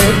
E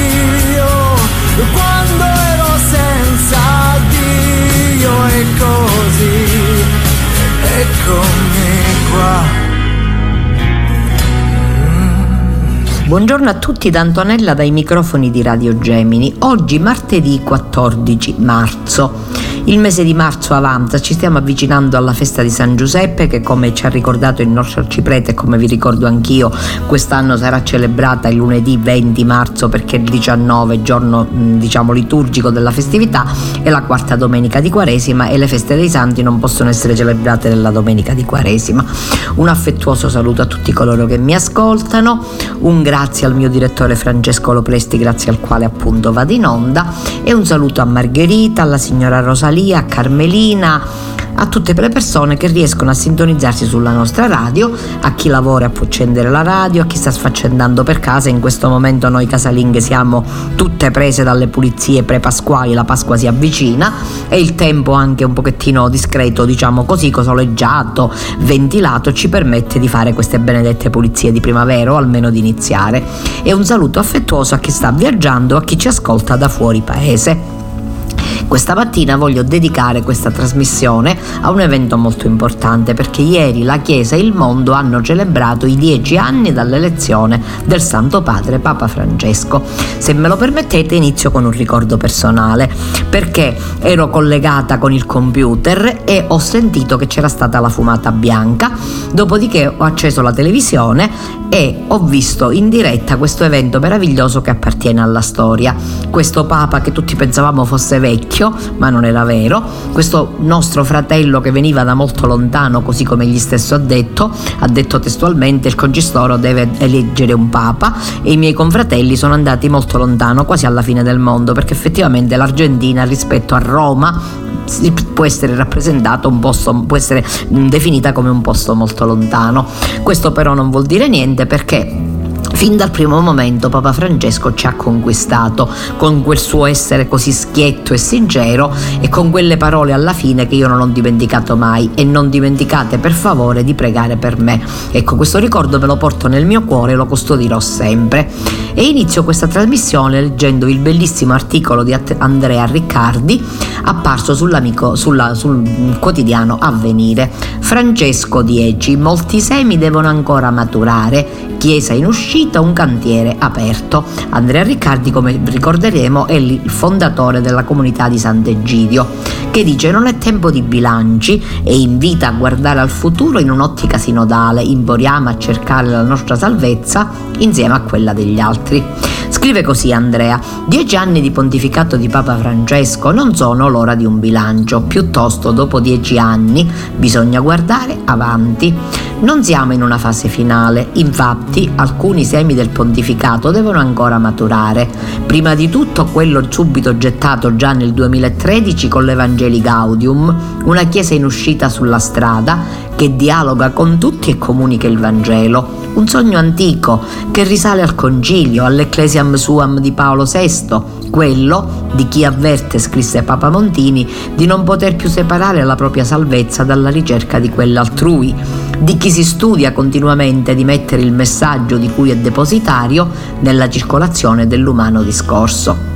quando ero senza Dio, è così, eccomi qua. Buongiorno a tutti da Antonella dai microfoni di Radio Gemini. Oggi martedì 14 marzo. Il mese di marzo avanza, ci stiamo avvicinando alla festa di San Giuseppe che, come ci ha ricordato il nostro arciprete e come vi ricordo anch'io, quest'anno sarà celebrata il lunedì 20 marzo perché il 19, giorno diciamo liturgico della festività, è la quarta domenica di Quaresima e le feste dei santi non possono essere celebrate nella domenica di Quaresima. Un affettuoso saluto a tutti coloro che mi ascoltano, un grazie al mio direttore Francesco Lopresti, grazie al quale appunto vado in onda, e un saluto a Margherita, alla signora Rosa, a Carmelina, a tutte le persone che riescono a sintonizzarsi sulla nostra radio, a chi lavora può accendere la radio, a chi sta sfaccendando per casa. In questo momento noi casalinghe siamo tutte prese dalle pulizie pre-pasquali, la Pasqua si avvicina e il tempo anche un pochettino discreto, diciamo così, cosoleggiato, ventilato, ci permette di fare queste benedette pulizie di primavera o almeno di iniziare. E un saluto affettuoso a chi sta viaggiando, a chi ci ascolta da fuori paese. Questa mattina voglio dedicare questa trasmissione a un evento molto importante perché ieri la Chiesa e il mondo hanno celebrato i 10 anni dall'elezione del Santo Padre Papa Francesco. Se me lo permettete inizio con un ricordo personale, perché ero collegata con il computer e ho sentito che c'era stata la fumata bianca, dopodiché ho acceso la televisione e ho visto in diretta questo evento meraviglioso che appartiene alla storia. Questo Papa che tutti pensavamo fosse vecchio, ma non era vero, questo nostro fratello che veniva da molto lontano, così come egli stesso ha detto testualmente: il Concistoro deve eleggere un Papa e i miei confratelli sono andati molto lontano, quasi alla fine del mondo, perché effettivamente l'Argentina rispetto a Roma può essere rappresentata un posto, può essere definita come un posto molto lontano. Questo però non vuol dire niente, perché fin dal primo momento Papa Francesco ci ha conquistato con quel suo essere così schietto e sincero e con quelle parole alla fine che io non ho dimenticato mai: e non dimenticate per favore di pregare per me. Ecco, questo ricordo me lo porto nel mio cuore e lo custodirò sempre. E inizio questa trasmissione leggendo il bellissimo articolo di Andrea Riccardi apparso sul quotidiano Avvenire. Francesco 10, molti semi devono ancora maturare, Chiesa in uscita, un cantiere aperto. Andrea Riccardi, come ricorderemo, è il fondatore della comunità di Sant'Egidio, che dice: non è tempo di bilanci, e invita a guardare al futuro in un'ottica sinodale. Imporiamo a cercare la nostra salvezza insieme a quella degli altri. Scrive così Andrea: 10 anni di pontificato di Papa Francesco non sono l'ora di un bilancio, piuttosto dopo 10 anni bisogna guardare avanti. Non siamo in una fase finale, infatti alcuni semi del pontificato devono ancora maturare, prima di tutto quello subito gettato già nel 2013 con l'Evangelii Gaudium, una Chiesa in uscita sulla strada che dialoga con tutti e comunica il Vangelo, un sogno antico che risale al Concilio, all'Ecclesiam Suam di Paolo VI, quello di chi avverte, scrisse Papa Montini, di non poter più separare la propria salvezza dalla ricerca di quella altrui, di chi si studia continuamente di mettere il messaggio di cui è depositario nella circolazione dell'umano discorso.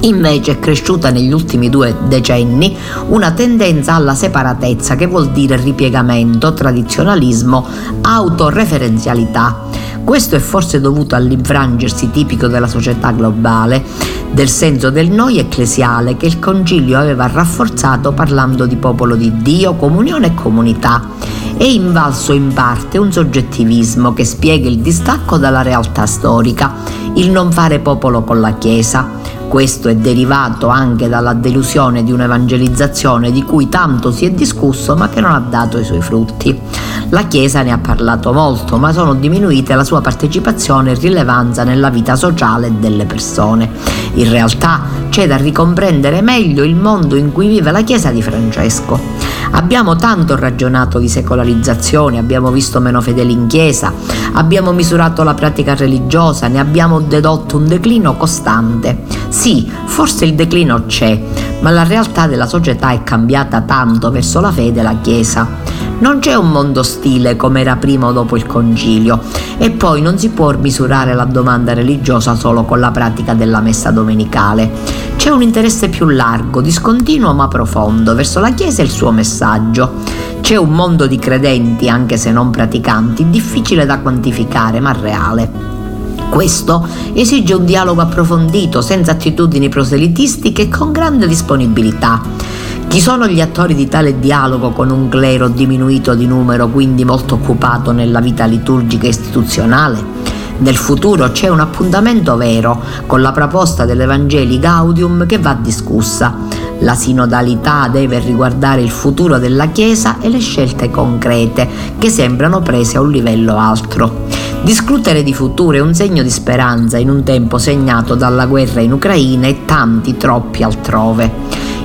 Invece è cresciuta negli ultimi 2 decenni una tendenza alla separatezza, che vuol dire ripiegamento, tradizionalismo, autoreferenzialità. Questo è forse dovuto all'infrangersi tipico della società globale, del senso del noi ecclesiale che il Concilio aveva rafforzato parlando di popolo di Dio, comunione e comunità. È invalso in parte un soggettivismo che spiega il distacco dalla realtà storica, il non fare popolo con la Chiesa. Questo è derivato anche dalla delusione di un'evangelizzazione di cui tanto si è discusso ma che non ha dato i suoi frutti. La Chiesa ne ha parlato molto, ma sono diminuite la sua partecipazione e rilevanza nella vita sociale delle persone. In realtà c'è da ricomprendere meglio il mondo in cui vive la Chiesa di Francesco. Abbiamo tanto ragionato di secolarizzazione, abbiamo visto meno fedeli in Chiesa, abbiamo misurato la pratica religiosa, ne abbiamo dedotto un declino costante. Sì, forse il declino c'è, ma la realtà della società è cambiata tanto verso la fede e la Chiesa. Non c'è un mondo ostile come era prima o dopo il Concilio, e poi non si può misurare la domanda religiosa solo con la pratica della messa domenicale. C'è un interesse più largo, discontinuo ma profondo, verso la Chiesa e il suo messaggio. C'è un mondo di credenti, anche se non praticanti, difficile da quantificare ma reale. Questo esige un dialogo approfondito, senza attitudini proselitistiche e con grande disponibilità. Chi sono gli attori di tale dialogo con un clero diminuito di numero, quindi molto occupato nella vita liturgica e istituzionale? Nel futuro c'è un appuntamento vero con la proposta dell'Evangelii Gaudium che va discussa. La sinodalità deve riguardare il futuro della Chiesa e le scelte concrete che sembrano prese a un livello altro. Discutere di futuro è un segno di speranza in un tempo segnato dalla guerra in Ucraina e tanti, troppi altrove,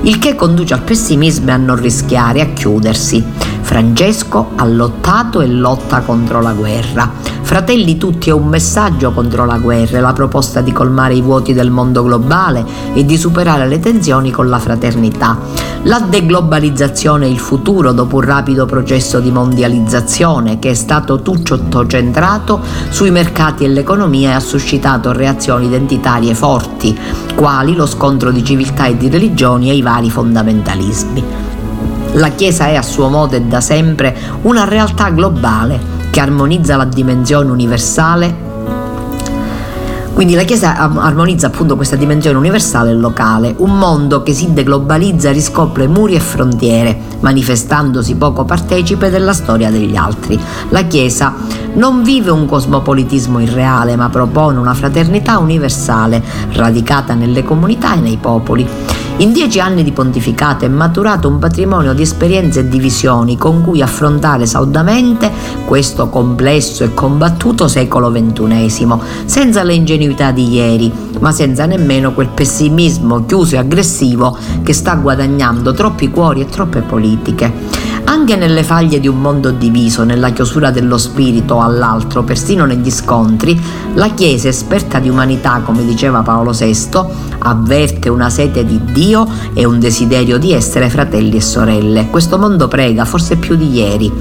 il che conduce al pessimismo e a non rischiare, a chiudersi. Francesco ha lottato e lotta contro la guerra. Fratelli Tutti è un messaggio contro la guerra, la proposta di colmare i vuoti del mondo globale e di superare le tensioni con la fraternità. La deglobalizzazione è il futuro dopo un rapido processo di mondializzazione che è stato tutto centrato sui mercati e l'economia e ha suscitato reazioni identitarie forti, quali lo scontro di civiltà e di religioni e i vari fondamentalismi. La Chiesa è a suo modo e da sempre una realtà globale che armonizza la dimensione universale. Quindi la Chiesa armonizza appunto questa dimensione universale e locale, un mondo che si deglobalizza, riscopre muri e frontiere, manifestandosi poco partecipe della storia degli altri. La Chiesa non vive un cosmopolitismo irreale, ma propone una fraternità universale, radicata nelle comunità e nei popoli. In 10 anni di pontificato è maturato un patrimonio di esperienze e di visioni con cui affrontare saldamente questo complesso e combattuto secolo XXI, senza le ingenuità di ieri, ma senza nemmeno quel pessimismo chiuso e aggressivo che sta guadagnando troppi cuori e troppe politiche. Anche nelle faglie di un mondo diviso, nella chiusura dello spirito all'altro, persino negli scontri, la Chiesa, esperta di umanità, come diceva Paolo VI, avverte una sete di Dio e un desiderio di essere fratelli e sorelle. Questo mondo prega, forse più di ieri.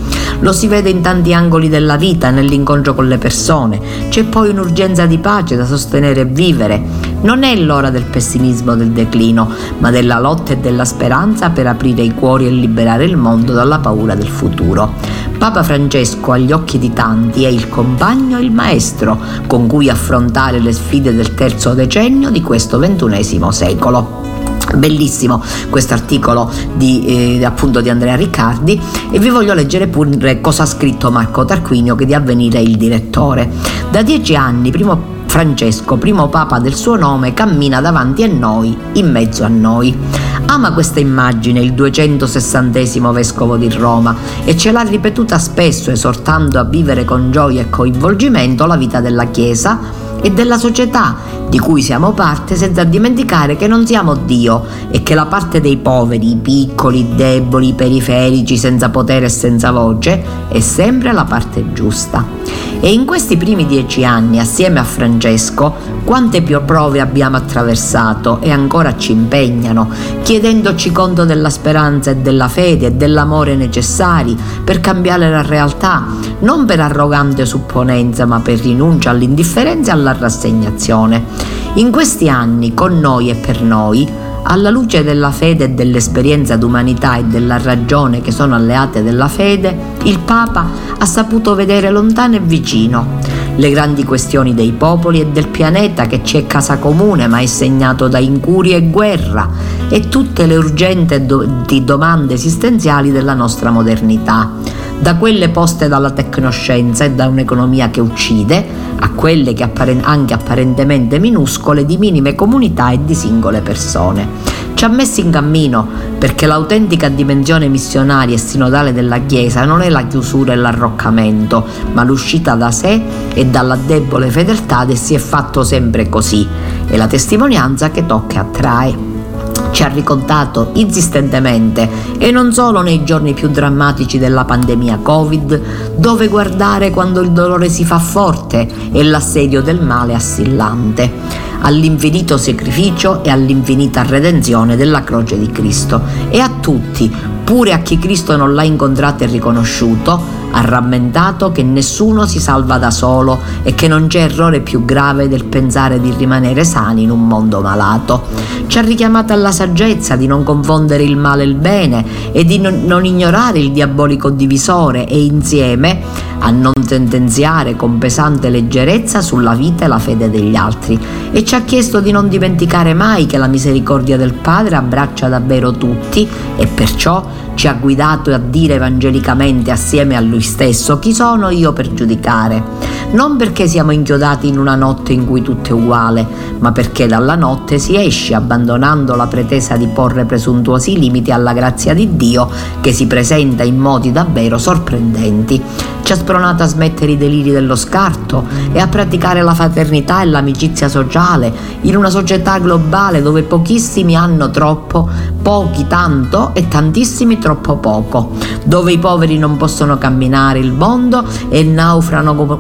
Lo si vede in tanti angoli della vita, nell'incontro con le persone. C'è poi un'urgenza di pace da sostenere e vivere. Non è l'ora del pessimismo, del declino, ma della lotta e della speranza per aprire i cuori e liberare il mondo dalla paura del futuro. Papa Francesco, agli occhi di tanti, è il compagno e il maestro con cui affrontare le sfide del terzo decennio di questo ventunesimo secolo. Bellissimo questo articolo appunto di Andrea Riccardi, e vi voglio leggere pure cosa ha scritto Marco Tarquinio, che di Avvenire è il direttore. Da 10 anni Francesco, primo Papa del suo nome, cammina davanti a noi, in mezzo a noi. Ama questa immagine il 260° Vescovo di Roma e ce l'ha ripetuta spesso, esortando a vivere con gioia e coinvolgimento la vita della Chiesa e della società di cui siamo parte, senza dimenticare che non siamo Dio e che la parte dei poveri, i piccoli, i deboli, i periferici, senza potere e senza voce, è sempre la parte giusta. E in questi primi 10 anni, assieme a Francesco, quante più prove abbiamo attraversato e ancora ci impegnano, chiedendoci conto della speranza e della fede e dell'amore necessari per cambiare la realtà, non per arrogante supponenza, ma per rinuncia all'indifferenza e alla rassegnazione. In questi anni, con noi e per noi, alla luce della fede e dell'esperienza d'umanità e della ragione che sono alleate della fede, il Papa ha saputo vedere lontano e vicino. le grandi questioni dei popoli e del pianeta, che ci è casa comune ma è segnato da incurie e guerra, e tutte le urgenti domande esistenziali della nostra modernità, da quelle poste dalla tecnoscienza e da un'economia che uccide, a quelle che anche apparentemente minuscole, di minime comunità e di singole persone. Ci ha messi in cammino, perché l'autentica dimensione missionaria e sinodale della Chiesa non è la chiusura e l'arroccamento, ma l'uscita da sé e dalla debole fedeltà del si è fatto sempre così, e la testimonianza che tocca e attrae. Ci ha ricontato insistentemente, e non solo nei giorni più drammatici della pandemia Covid, dove guardare quando il dolore si fa forte e l'assedio del male assillante, all'infinito sacrificio e all'infinita redenzione della croce di Cristo, e a tutti, pure a chi Cristo non l'ha incontrato e riconosciuto, ha rammentato che nessuno si salva da solo e che non c'è errore più grave del pensare di rimanere sani in un mondo malato. Ci ha richiamato alla saggezza di non confondere il male e il bene e di non ignorare il diabolico divisore, e insieme a non tendenziare con pesante leggerezza sulla vita e la fede degli altri, e ci ha chiesto di non dimenticare mai che la misericordia del Padre abbraccia davvero tutti, e perciò ci ha guidato a dire evangelicamente assieme a Lui stesso: chi sono io per giudicare? Non perché siamo inchiodati in una notte in cui tutto è uguale, ma perché dalla notte si esce abbandonando la pretesa di porre presuntuosi limiti alla grazia di Dio, che si presenta in modi davvero sorprendenti. Ci ha spronato a smettere i deliri dello scarto e a praticare la fraternità e l'amicizia sociale in una società globale dove pochissimi hanno troppo, pochi tanto e tantissimi troppo poco, dove i poveri non possono camminare il mondo e naufragano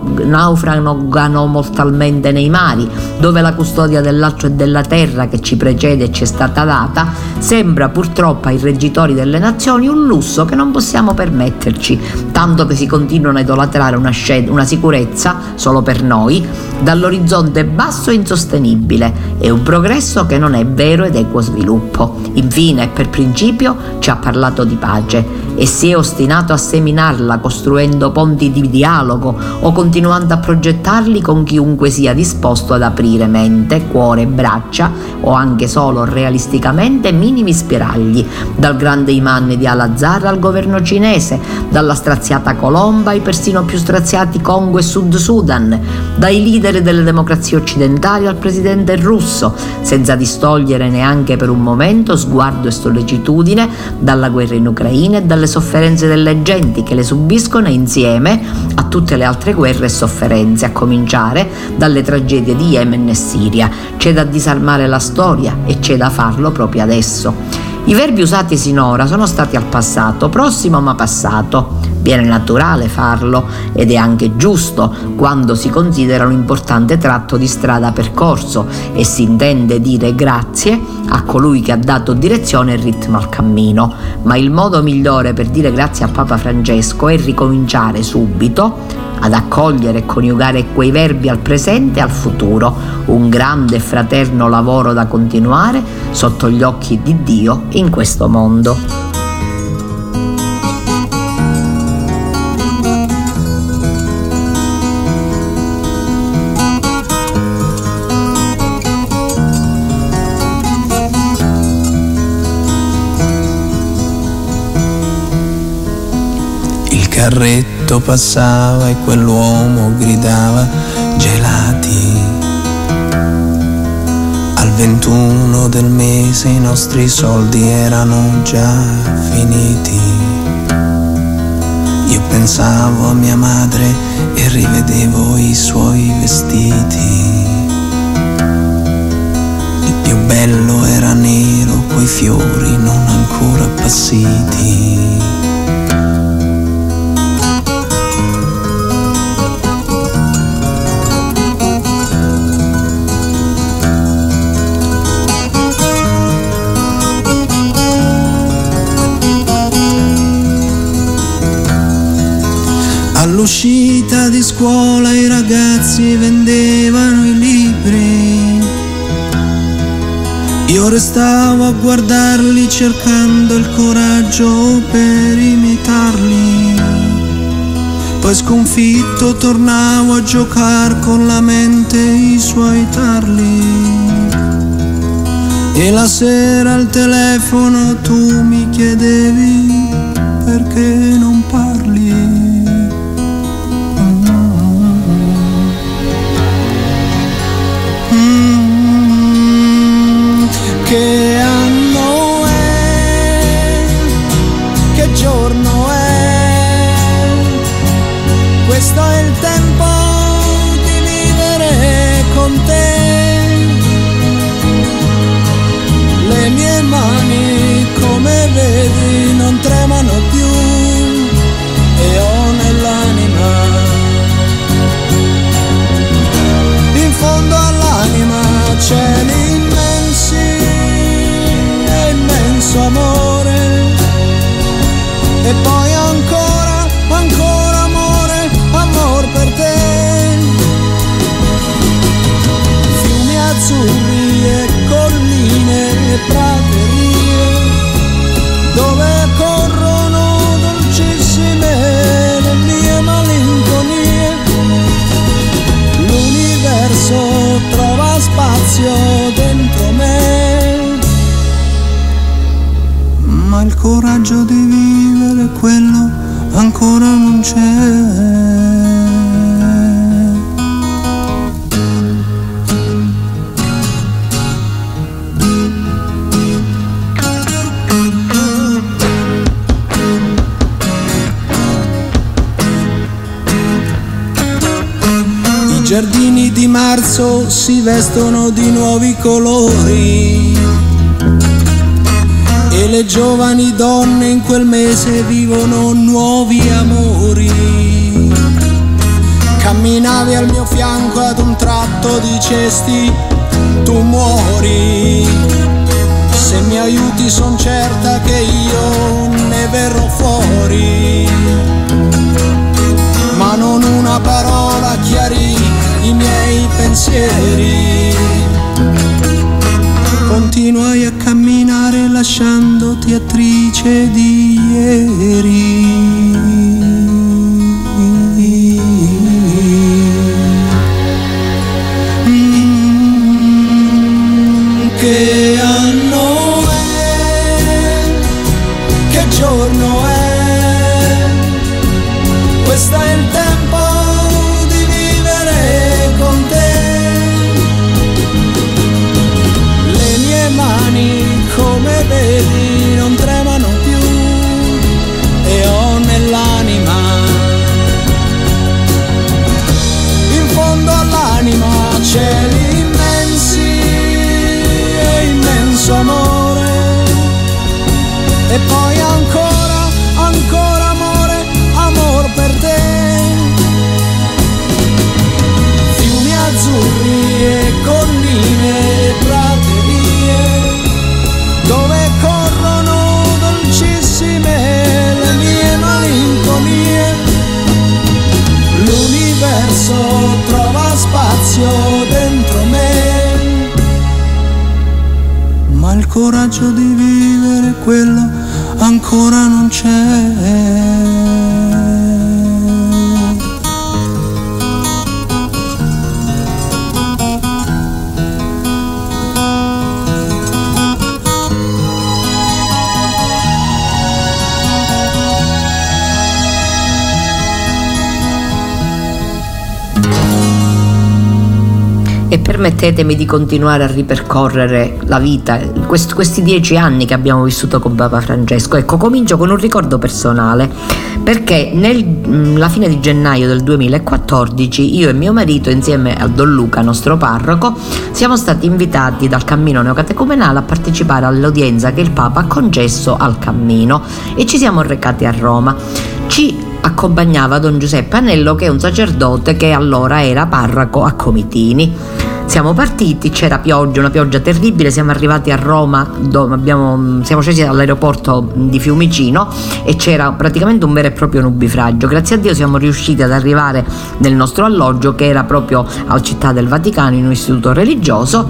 mortalmente nei mari, dove la custodia dell'altro e della terra che ci precede e ci è stata data sembra purtroppo ai reggitori delle nazioni un lusso che non possiamo permetterci, tanto che si continuano a idolatrare una sicurezza solo per noi dall'orizzonte basso e insostenibile e un progresso che non è vero ed equo sviluppo. Infine, per principio, ci ha parlato di pace e si è ostinato a seminarla, costruendo ponti di dialogo o continuando a progettarli con chiunque sia disposto ad aprire mente, cuore e braccia, o anche solo realisticamente minimi spiragli, dal grande imam di Al-Azhar al governo cinese, dalla straziata Colomba ai persino più straziati Congo e Sud Sudan, dai leader delle democrazie occidentali al presidente russo, senza distogliere neanche per un momento sguardo e sollecitudine dalla guerra in Ucraina e dalle sofferenze delle genti che le subiscono, insieme a tutte le altre guerre e sofferenze, a cominciare dalle tragedie di Yemen e Siria. C'è da disarmare la storia e c'è da farlo proprio adesso. I verbi usati sinora sono stati al passato prossimo ma passato. Viene naturale farlo ed è anche giusto quando si considera un importante tratto di strada percorso e si intende dire grazie a colui che ha dato direzione e ritmo al cammino. Ma il modo migliore per dire grazie a Papa Francesco è ricominciare subito ad accogliere e coniugare quei verbi al presente e al futuro, un grande e fraterno lavoro da continuare sotto gli occhi di Dio in questo mondo. Il carretto passava e quell'uomo gridava gelati. Al 21 del mese i nostri soldi erano già finiti. Io pensavo a mia madre e rivedevo i suoi vestiti. Il più bello era nero coi fiori non ancora appassiti. All'uscita di scuola i ragazzi vendevano i libri. Io restavo a guardarli cercando il coraggio per imitarli. Poi stanco e sconfitto tornavo a giocare con la mente i suoi tarli. E la sera al telefono tu mi chiedevi perché non parli. Che anno è? Che giorno è? Questo è il tempo di vivere con te. Le mie mani, come vedi, non tremano più e ho nell'anima, in fondo all'anima c'è l'immenso amore e poi ancora, ancora amore, amor per te. Fiumi azzurri e colline e praterie dove corrono dolcissime le mie malinconie. L'universo trova spazio dentro me, ma il coraggio di vivere quello ancora non c'è. I giardini di marzo si vestono di nuovi colori e le giovani donne in quel mese vivono nuovi amori. Camminavi al mio fianco, ad un tratto dicesti tu muori. Se mi aiuti son certa che io ne verrò fuori. Ma non una parola chiarì i miei pensieri. Continuai a camminare lasciandoti attrice di ieri. Che anno è? Che giorno è? Questa è il tempo non tremano più e ho nell'anima, in fondo all'anima c'è l'immenso amore e poi ancora, ancora amore, amor per te. Fiumi azzurri e colline e praterie dove corrono dolcissime le mie malinconie. L'universo trova spazio dentro me, ma il coraggio di vivere quello ancora non c'è. E permettetemi di continuare a ripercorrere la vita, questi 10 anni che abbiamo vissuto con Papa Francesco. Ecco, comincio con un ricordo personale, perché la fine di gennaio del 2014 io e mio marito, insieme a Don Luca, nostro parroco, siamo stati invitati dal Cammino Neocatecumenale a partecipare all'udienza che il Papa ha concesso al Cammino e ci siamo recati a Roma. Ci accompagnava Don Giuseppe Anello, che è un sacerdote che allora era parroco a Comitini. Siamo partiti, c'era pioggia, una pioggia terribile, siamo arrivati a Roma, siamo scesi dall'aeroporto di Fiumicino e c'era praticamente un vero e proprio nubifragio. Grazie a Dio siamo riusciti ad arrivare nel nostro alloggio, che era proprio a Città del Vaticano, in un istituto religioso.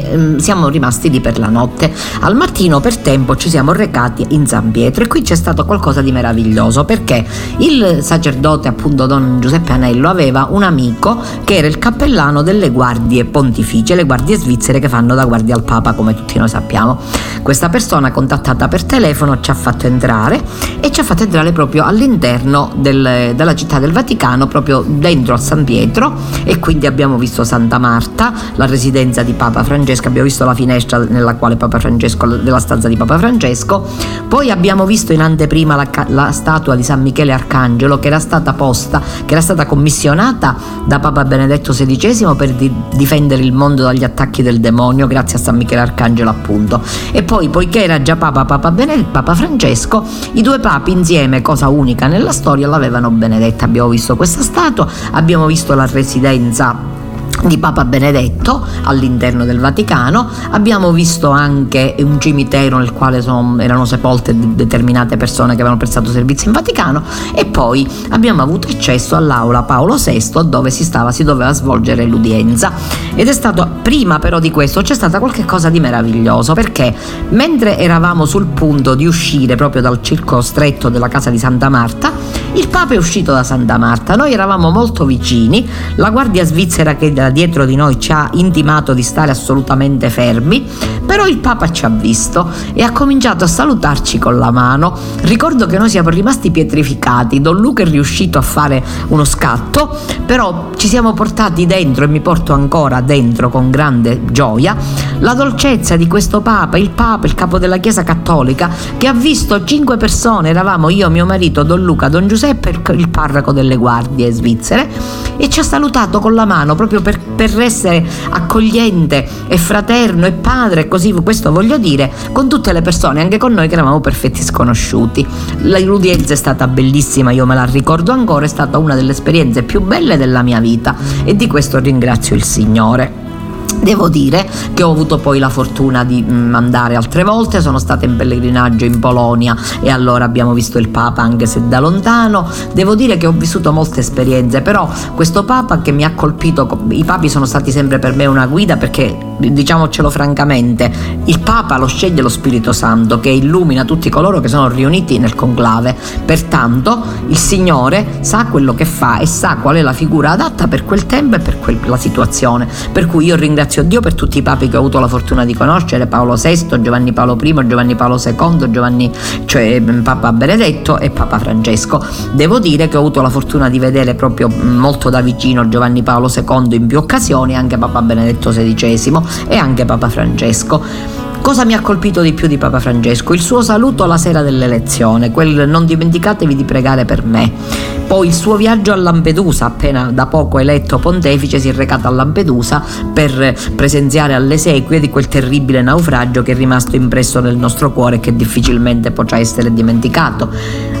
e siamo rimasti lì per la notte. Al mattino per tempo ci siamo recati in San Pietro e qui c'è stato qualcosa di meraviglioso, perché il sacerdote, appunto, Don Giuseppe Anello, aveva un amico che era il cappellano delle guardie pontificie, le guardie svizzere che fanno da guardia al Papa, come tutti noi sappiamo. Questa persona, contattata per telefono, ci ha fatto entrare e ci ha fatto entrare proprio all'interno della Città del Vaticano, proprio dentro a San Pietro, e quindi abbiamo visto Santa Marta, la residenza di Papa Francesco, abbiamo visto la finestra nella quale Papa Francesco, della stanza di Papa Francesco. Poi abbiamo visto in anteprima la statua di San Michele Arcangelo, che era stata posta, che era stata commissionata da Papa Benedetto XVI per difendere il mondo dagli attacchi del demonio, grazie a San Michele Arcangelo, appunto. E poi, poiché era già Papa Francesco, i due papi insieme, cosa unica nella storia, l'avevano benedetta. Abbiamo visto questa statua, abbiamo visto la residenza di Papa Benedetto all'interno del Vaticano, abbiamo visto anche un cimitero nel quale erano sepolte determinate persone che avevano prestato servizio in Vaticano, e poi abbiamo avuto accesso all'aula Paolo VI, dove si doveva svolgere l'udienza. Ed è stato, prima però di questo, c'è stata qualche cosa di meraviglioso, perché mentre eravamo sul punto di uscire proprio dal circolo stretto della casa di Santa Marta, il Papa è uscito da Santa Marta, noi eravamo molto vicini, la guardia svizzera che da dietro di noi ci ha intimato di stare assolutamente fermi, però il Papa ci ha visto e ha cominciato a salutarci con la mano. Ricordo che noi siamo rimasti pietrificati, Don Luca è riuscito a fare uno scatto, però ci siamo portati dentro, e mi porto ancora dentro con grande gioia, la dolcezza di questo Papa, il capo della Chiesa Cattolica, che ha visto 5 persone, eravamo io, mio marito, Don Luca, Don Giuseppe, il parroco delle guardie svizzere, e ci ha salutato con la mano proprio per essere accogliente e fraterno e padre, così, questo voglio dire, con tutte le persone, anche con noi che eravamo perfetti sconosciuti. L'udienza è stata bellissima, io me la ricordo ancora, è stata una delle esperienze più belle della mia vita e di questo ringrazio il Signore. Devo dire che ho avuto poi la fortuna di andare altre volte, sono stata in pellegrinaggio in Polonia e allora abbiamo visto il Papa anche se da lontano. Devo dire che ho vissuto molte esperienze, però questo Papa che mi ha colpito, i papi sono stati sempre per me una guida, perché, diciamocelo francamente, il Papa lo sceglie lo Spirito Santo, che illumina tutti coloro che sono riuniti nel conclave, pertanto il Signore sa quello che fa e sa qual è la figura adatta per quel tempo e per la situazione, per cui io ringrazio Dio per tutti i papi che ho avuto la fortuna di conoscere: Paolo VI, Giovanni Paolo I, Giovanni Paolo II, Papa Benedetto e Papa Francesco. Devo dire che ho avuto la fortuna di vedere proprio molto da vicino Giovanni Paolo II in più occasioni, anche Papa Benedetto XVI e anche Papa Francesco. Cosa mi ha colpito di più di Papa Francesco? Il suo saluto la sera dell'elezione, quel "non dimenticatevi di pregare per me". Poi il suo viaggio a Lampedusa, appena da poco eletto pontefice si è recato a Lampedusa per presenziare alle esequie di quel terribile naufragio che è rimasto impresso nel nostro cuore e che difficilmente potrà essere dimenticato.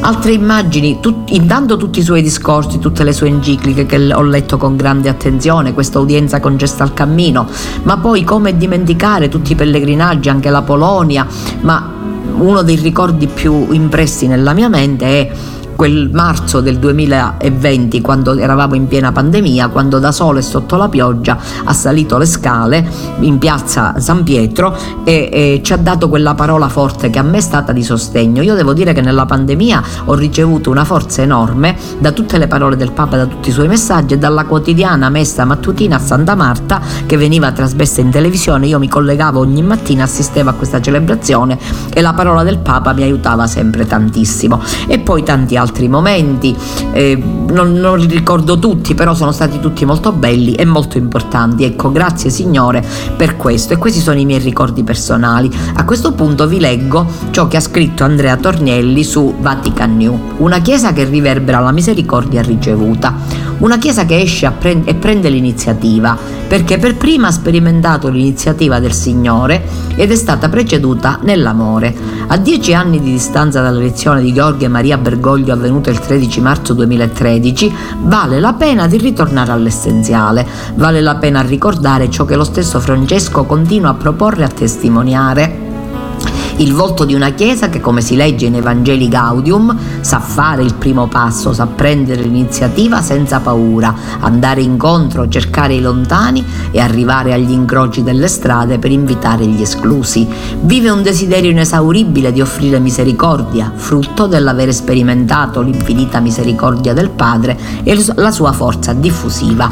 Altre immagini, intanto tutti i suoi discorsi, tutte le sue encicliche che ho letto con grande attenzione, questa udienza concessa al Cammino, ma poi come dimenticare tutti i pellegrinaggi, anche la Polonia, ma uno dei ricordi più impressi nella mia mente è quel marzo del 2020, quando eravamo in piena pandemia, quando da sole e sotto la pioggia ha salito le scale in piazza San Pietro e ci ha dato quella parola forte che a me è stata di sostegno. Io devo dire che nella pandemia ho ricevuto una forza enorme da tutte le parole del Papa, da tutti i suoi messaggi e dalla quotidiana messa mattutina a Santa Marta che veniva trasmessa in televisione. Io mi collegavo ogni mattina, assistevo a questa celebrazione e la parola del Papa mi aiutava sempre tantissimo. E poi tanti altri momenti, non li ricordo tutti, però sono stati tutti molto belli e molto importanti. Ecco, grazie Signore per questo, e questi sono i miei ricordi personali. A questo punto vi leggo ciò che ha scritto Andrea Tornielli su Vatican News: una Chiesa che riverbera la misericordia ricevuta, una Chiesa che esce e prende l'iniziativa, perché per prima ha sperimentato l'iniziativa del Signore ed è stata preceduta nell'amore. A 10 anni di distanza dall'elezione di Gheorghe Maria Bergoglio, avvenuta il 13 marzo 2013, vale la pena di ritornare all'essenziale, vale la pena ricordare ciò che lo stesso Francesco continua a proporre e a testimoniare. il volto di una Chiesa che, come si legge in Evangelii Gaudium, sa fare il primo passo, sa prendere l'iniziativa senza paura, andare incontro, cercare i lontani e arrivare agli incroci delle strade per invitare gli esclusi. Vive un desiderio inesauribile di offrire misericordia, frutto dell'aver sperimentato l'infinita misericordia del Padre e la sua forza diffusiva.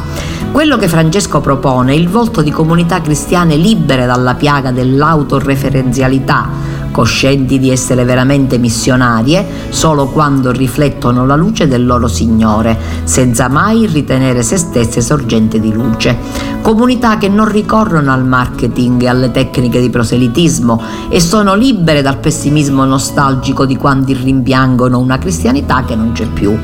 Quello che Francesco propone è il volto di comunità cristiane libere dalla piaga dell'autoreferenzialità, coscienti di essere veramente missionarie solo quando riflettono la luce del loro Signore, senza mai ritenere se stesse sorgente di luce. Comunità che non ricorrono al marketing e alle tecniche di proselitismo e sono libere dal pessimismo nostalgico di quanti rimpiangono una cristianità che non c'è più.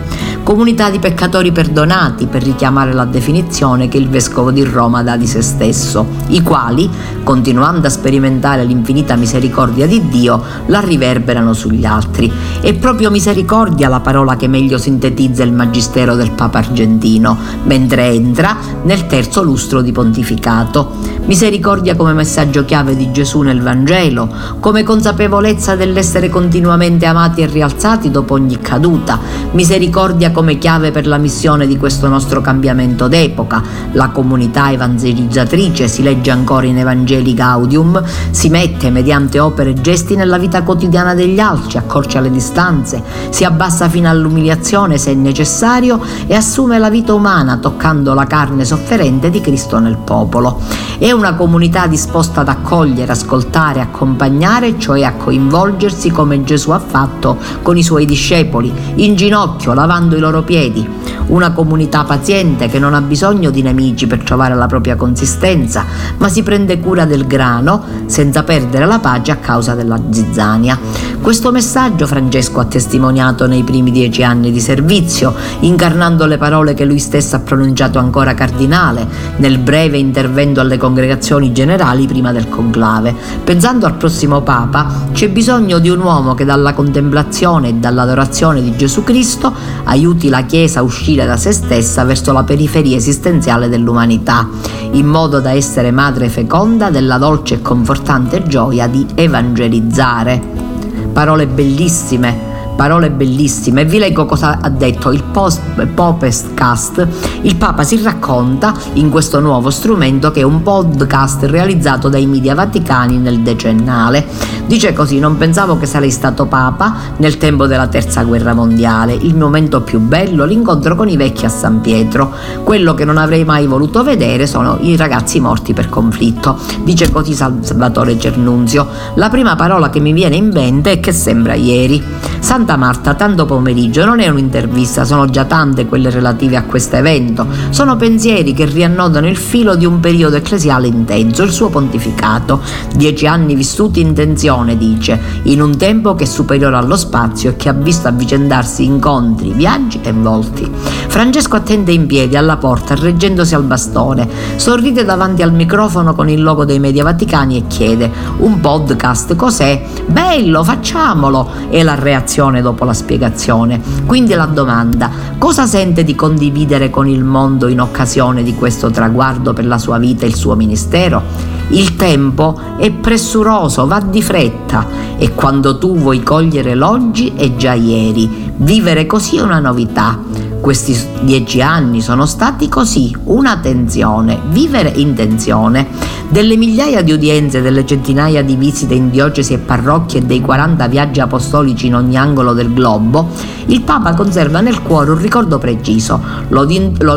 Comunità di peccatori perdonati, per richiamare la definizione che il Vescovo di Roma dà di se stesso, i quali, continuando a sperimentare l'infinita misericordia di Dio, la riverberano sugli altri. È proprio misericordia la parola che meglio sintetizza il magistero del Papa argentino mentre entra nel terzo lustro di pontificato. Misericordia come messaggio chiave di Gesù nel Vangelo, come consapevolezza dell'essere continuamente amati e rialzati dopo ogni caduta, misericordia come chiave per la missione di questo nostro cambiamento d'epoca. La comunità evangelizzatrice, si legge ancora in Evangelii Gaudium, si mette mediante opere e gesti nella vita quotidiana degli altri, accorcia le distanze, si abbassa fino all'umiliazione se necessario e assume la vita umana toccando la carne sofferente di Cristo nel popolo. È una comunità disposta ad accogliere, ascoltare, accompagnare, cioè a coinvolgersi come Gesù ha fatto con i suoi discepoli, in ginocchio, lavando i loro piedi. Una comunità paziente che non ha bisogno di nemici per trovare la propria consistenza, ma si prende cura del grano senza perdere la pace a causa della zizzania. Questo messaggio Francesco ha testimoniato nei primi 10 anni di servizio, incarnando le parole che lui stesso ha pronunciato ancora cardinale nel breve intervento alle congregazioni generali prima del conclave. Pensando al prossimo Papa, c'è bisogno di un uomo che dalla contemplazione e dall'adorazione di Gesù Cristo aiuti la Chiesa a uscire da se stessa verso la periferia esistenziale dell'umanità, in modo da essere madre feconda della dolce e confortante gioia di evangelizzare. Parole bellissime. Vi leggo cosa ha detto il Popcast. Il Papa si racconta in questo nuovo strumento, che è un podcast realizzato dai media vaticani nel decennale. Dice così: non pensavo che sarei stato Papa nel tempo della terza guerra mondiale. Il momento più bello, l'incontro con i vecchi a San Pietro. Quello che non avrei mai voluto vedere sono i ragazzi morti per conflitto. Dice così Salvatore Cernunzio. La prima parola che mi viene in mente è che sembra ieri. Santa Marta, tanto pomeriggio, non è un'intervista, sono già tante quelle relative a questo evento. Sono pensieri che riannodano il filo di un periodo ecclesiale intenso, il suo pontificato. 10 anni vissuti in tensione, dice, in un tempo che è superiore allo spazio e che ha visto avvicendarsi incontri, viaggi e volti. Francesco attende in piedi alla porta, reggendosi al bastone, sorride davanti al microfono con il logo dei media vaticani e chiede: un podcast cos'è? Bello, facciamolo! E la reazione dopo la spiegazione. Quindi la domanda: cosa sente di condividere con il mondo in occasione di questo traguardo per la sua vita e il suo ministero? Il tempo è pressuroso, va di fretta, e quando tu vuoi cogliere l'oggi è già ieri. Vivere così è una novità. Questi 10 anni sono stati così, una tensione, vivere in tensione. Delle migliaia di udienze, delle centinaia di visite in diocesi e parrocchie e dei 40 viaggi apostolici in ogni angolo del globo, il Papa conserva nel cuore un ricordo preciso, lo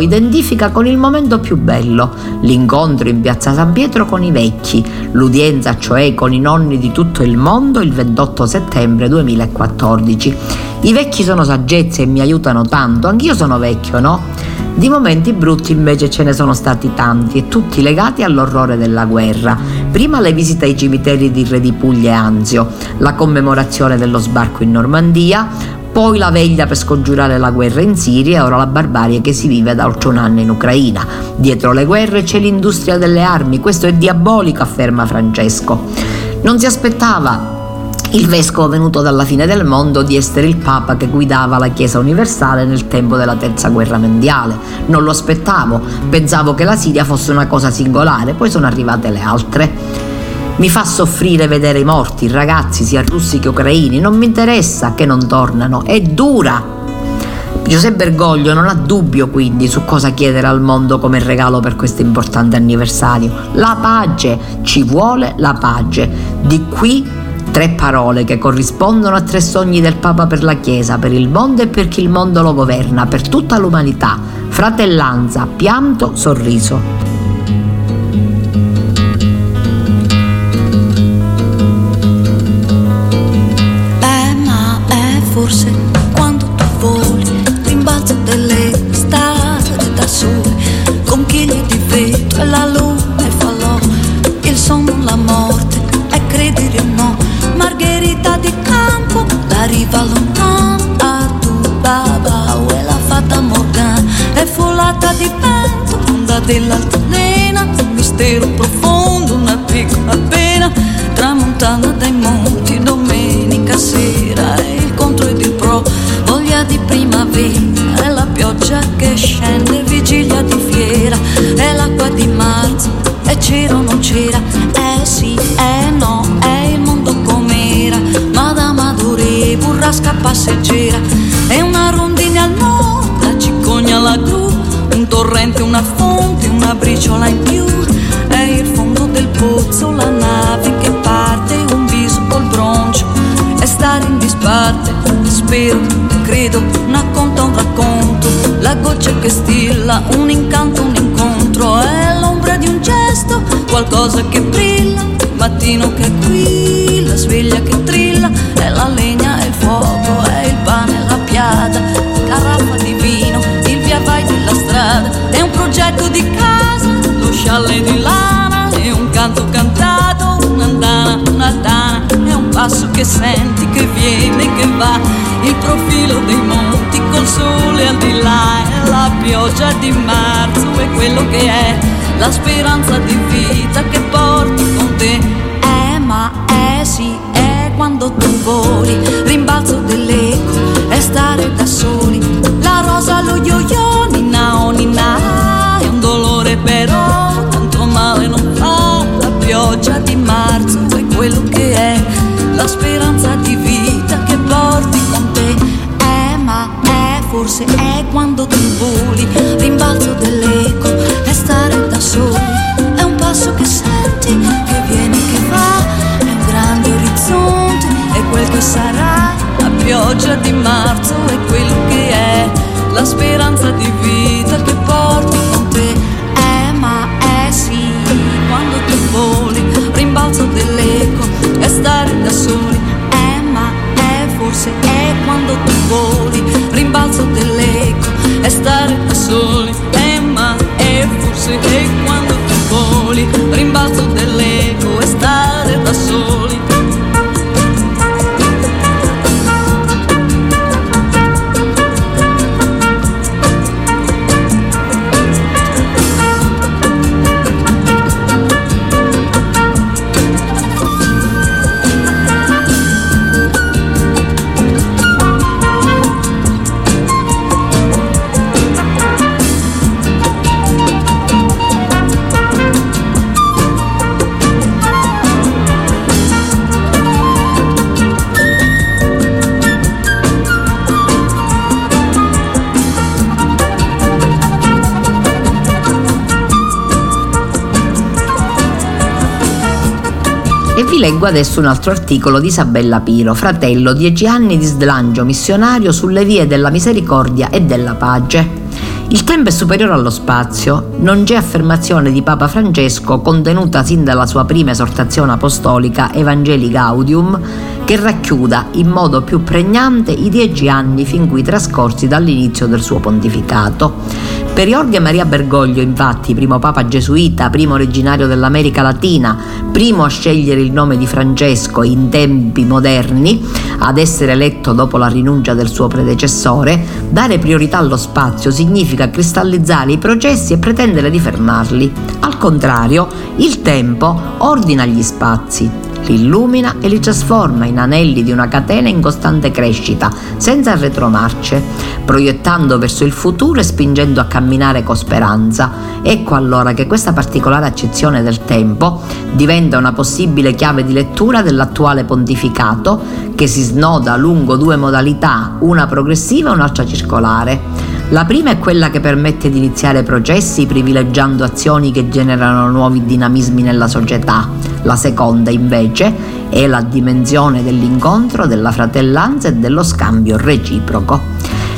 identifica con il momento più bello, l'incontro in piazza San Pietro con i vecchi, l'udienza cioè con i nonni di tutto il mondo il 28 settembre 2014. I vecchi sono saggezza e mi aiutano tanto, anch'io sono vecchio, no? Di momenti brutti invece ce ne sono stati tanti, e tutti legati all'orrore della guerra. Prima le visite ai cimiteri di Re di Puglia e Anzio, la commemorazione dello sbarco in Normandia, poi la veglia per scongiurare la guerra in Siria e ora la barbarie che si vive da oltre un anno in Ucraina. Dietro le guerre c'è l'industria delle armi, questo è diabolico, afferma Francesco. Non si aspettava il vescovo venuto dalla fine del mondo di essere il Papa che guidava la Chiesa universale nel tempo della terza guerra mondiale. Non lo aspettavo, pensavo che la Siria fosse una cosa singolare, poi sono arrivate le altre. Mi fa soffrire vedere i morti, i ragazzi, sia russi che ucraini. Non mi interessa che non tornano, è dura. Giuseppe Bergoglio non ha dubbio quindi su cosa chiedere al mondo come regalo per questo importante anniversario: la pace. Ci vuole la pace. Di qui 3 parole che corrispondono a 3 sogni del Papa per la Chiesa, per il mondo e per chi il mondo lo governa, per tutta l'umanità: fratellanza, pianto, sorriso. Dell'altalena, un mistero profondo, una piccola pena tramontana dai monti, domenica sera è il contro ed il pro, voglia di primavera, è la pioggia che scende, vigilia di fiera, è l'acqua di marzo, è c'era o non c'era, è sì, è no, è il mondo com'era, Madame Adoré, burrasca passeggera, è una rondina al nord, la cicogna alla gru, un torrente, una fonte, una briciola in più, è il fondo del pozzo, la nave che parte, un viso col broncio, è stare in disparte, spero, credo, una conta, un racconto, la goccia che stilla, un incanto, un incontro, è l'ombra di un gesto, qualcosa che brilla, il mattino che è qui, la sveglia che trilla, è la legna, è il fuoco, è il pane, la piada, caraffa di vino, il via vai della strada, è un progetto di casa, lo scialle di lana, è un canto cantato, un'andana, una tana, è un passo che senti, che viene, che va, il profilo dei monti col sole al di là, è la pioggia di marzo, è quello che è, la speranza di vita che porti con te, è ma, è sì, è quando tu voli, rimbalzo dell'eco, è stare da soli, la rosa, lo yo-yo, nina o nina, è un dolore però, tanto male non fa, la pioggia di marzo è quello che è, la speranza di vita che porti con te, è ma, è forse, è quando tu voli, rimbalzo dell'eco, è stare da soli, è un passo che senti, che viene, che va, è un grande orizzonte, è quel che sarà, la pioggia di marzo è quello che è, la speranza di vita che porti con te, è ma è sì, quando tu voli, rimbalzo dell'eco, è stare da soli, è ma è forse, è quando tu voli, rimbalzo dell'eco, è stare da soli, è ma è forse, è quando tu voli, rimbalzo dell'eco, è stare da soli. Leggo adesso un altro articolo di Isabella Piro. Fratello, 10 anni di slancio missionario sulle vie della misericordia e della pace. Il tempo è superiore allo spazio, non c'è affermazione di Papa Francesco contenuta sin dalla sua prima esortazione apostolica Evangelii Gaudium che racchiuda in modo più pregnante i 10 anni fin qui trascorsi dall'inizio del suo pontificato. Per Jorge Maria Bergoglio, infatti, primo papa gesuita, primo originario dell'America Latina, primo a scegliere il nome di Francesco in tempi moderni, ad essere eletto dopo la rinuncia del suo predecessore, dare priorità allo spazio significa cristallizzare i processi e pretendere di fermarli. Al contrario, il tempo ordina gli spazi. li illumina e li trasforma in anelli di una catena in costante crescita, senza retromarce, proiettando verso il futuro e spingendo a camminare con speranza. Ecco allora che questa particolare accezione del tempo diventa una possibile chiave di lettura dell'attuale pontificato, che si snoda lungo due modalità, una progressiva e un'altra circolare. La prima è quella che permette di iniziare processi privilegiando azioni che generano nuovi dinamismi nella società. La seconda, invece, è la dimensione dell'incontro, della fratellanza e dello scambio reciproco.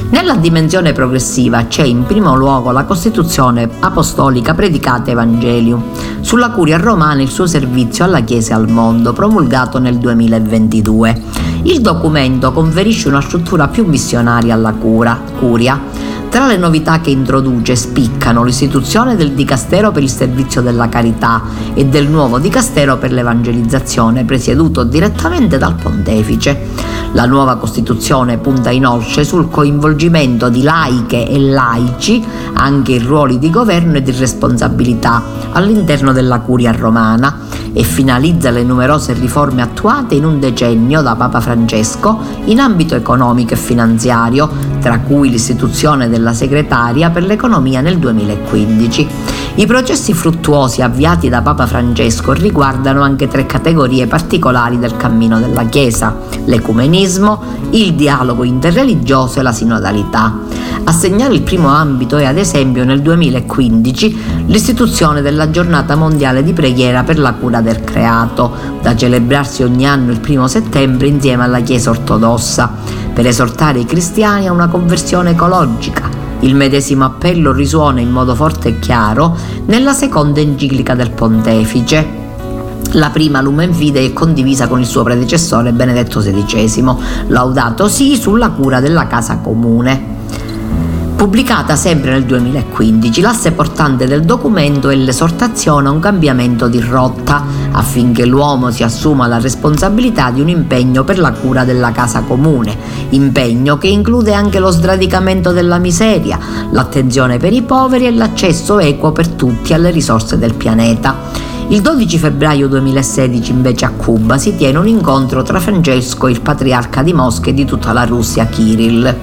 Nella dimensione progressiva c'è in primo luogo la Costituzione Apostolica Predicate Evangelium, sulla Curia Romana il suo servizio alla Chiesa e al mondo, promulgato nel 2022. Il documento conferisce una struttura più missionaria alla Curia. Tra le novità che introduce spiccano l'istituzione del Dicastero per il Servizio della Carità e del nuovo Dicastero per l'Evangelizzazione, presieduto direttamente dal Pontefice. La nuova Costituzione punta inoltre sul coinvolgimento di laiche e laici, anche in ruoli di governo e di responsabilità, all'interno della Curia Romana, e finalizza le numerose riforme attuate in un decennio da Papa Francesco in ambito economico e finanziario, tra cui l'istituzione della segretaria per l'economia nel 2015. I processi fruttuosi avviati da Papa Francesco riguardano anche tre categorie particolari del cammino della Chiesa: l'ecumenismo, il dialogo interreligioso e la sinodalità. A segnare il primo ambito è, ad esempio, nel 2015 l'istituzione della Giornata Mondiale di Preghiera per la Cura del Creato, da celebrarsi ogni anno il 1° settembre insieme alla Chiesa ortodossa, per esortare i cristiani a una conversione ecologica. Il medesimo appello risuona in modo forte e chiaro nella seconda enciclica del Pontefice. La prima, Lumen Fidei, è condivisa con il suo predecessore Benedetto XVI, Laudato Si, sulla cura della casa comune. Pubblicata sempre nel 2015, l'asse portante del documento è l'esortazione a un cambiamento di rotta, affinché l'uomo si assuma la responsabilità di un impegno per la cura della casa comune, impegno che include anche lo sradicamento della miseria, l'attenzione per i poveri e l'accesso equo per tutti alle risorse del pianeta. Il 12 febbraio 2016 invece a Cuba si tiene un incontro tra Francesco e il patriarca di Mosca e di tutta la Russia, Kirill.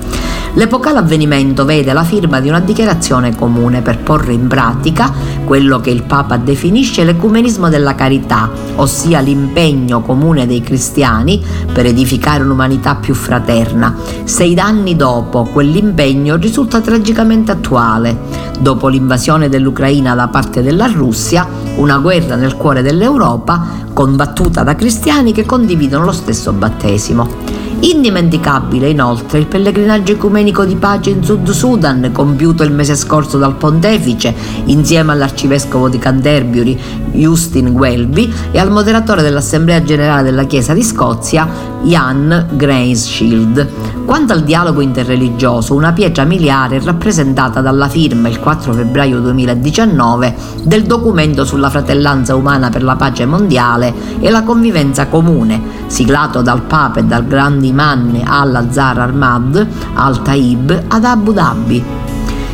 L'epocale avvenimento vede la firma di una dichiarazione comune per porre in pratica quello che il Papa definisce l'ecumenismo della carità, ossia l'impegno comune dei cristiani per edificare un'umanità più fraterna. 6 anni dopo, quell'impegno risulta tragicamente attuale. Dopo l'invasione dell'Ucraina da parte della Russia, una guerra nel cuore dell'Europa combattuta da cristiani che condividono lo stesso battesimo. Indimenticabile inoltre il pellegrinaggio ecumenico di pace in Sud Sudan, compiuto il mese scorso dal Pontefice insieme all'Arcivescovo di Canterbury Justin Welby e al moderatore dell'Assemblea Generale della Chiesa di Scozia Ian Grayshield. Quanto al dialogo interreligioso, una pietra miliare è rappresentata dalla firma il 4 febbraio 2019 del documento sulla fratellanza umana per la pace mondiale e la convivenza comune, siglato dal Papa e dal grande Manne Al-Azhar Ahmad Al-Taib ad Abu Dhabi.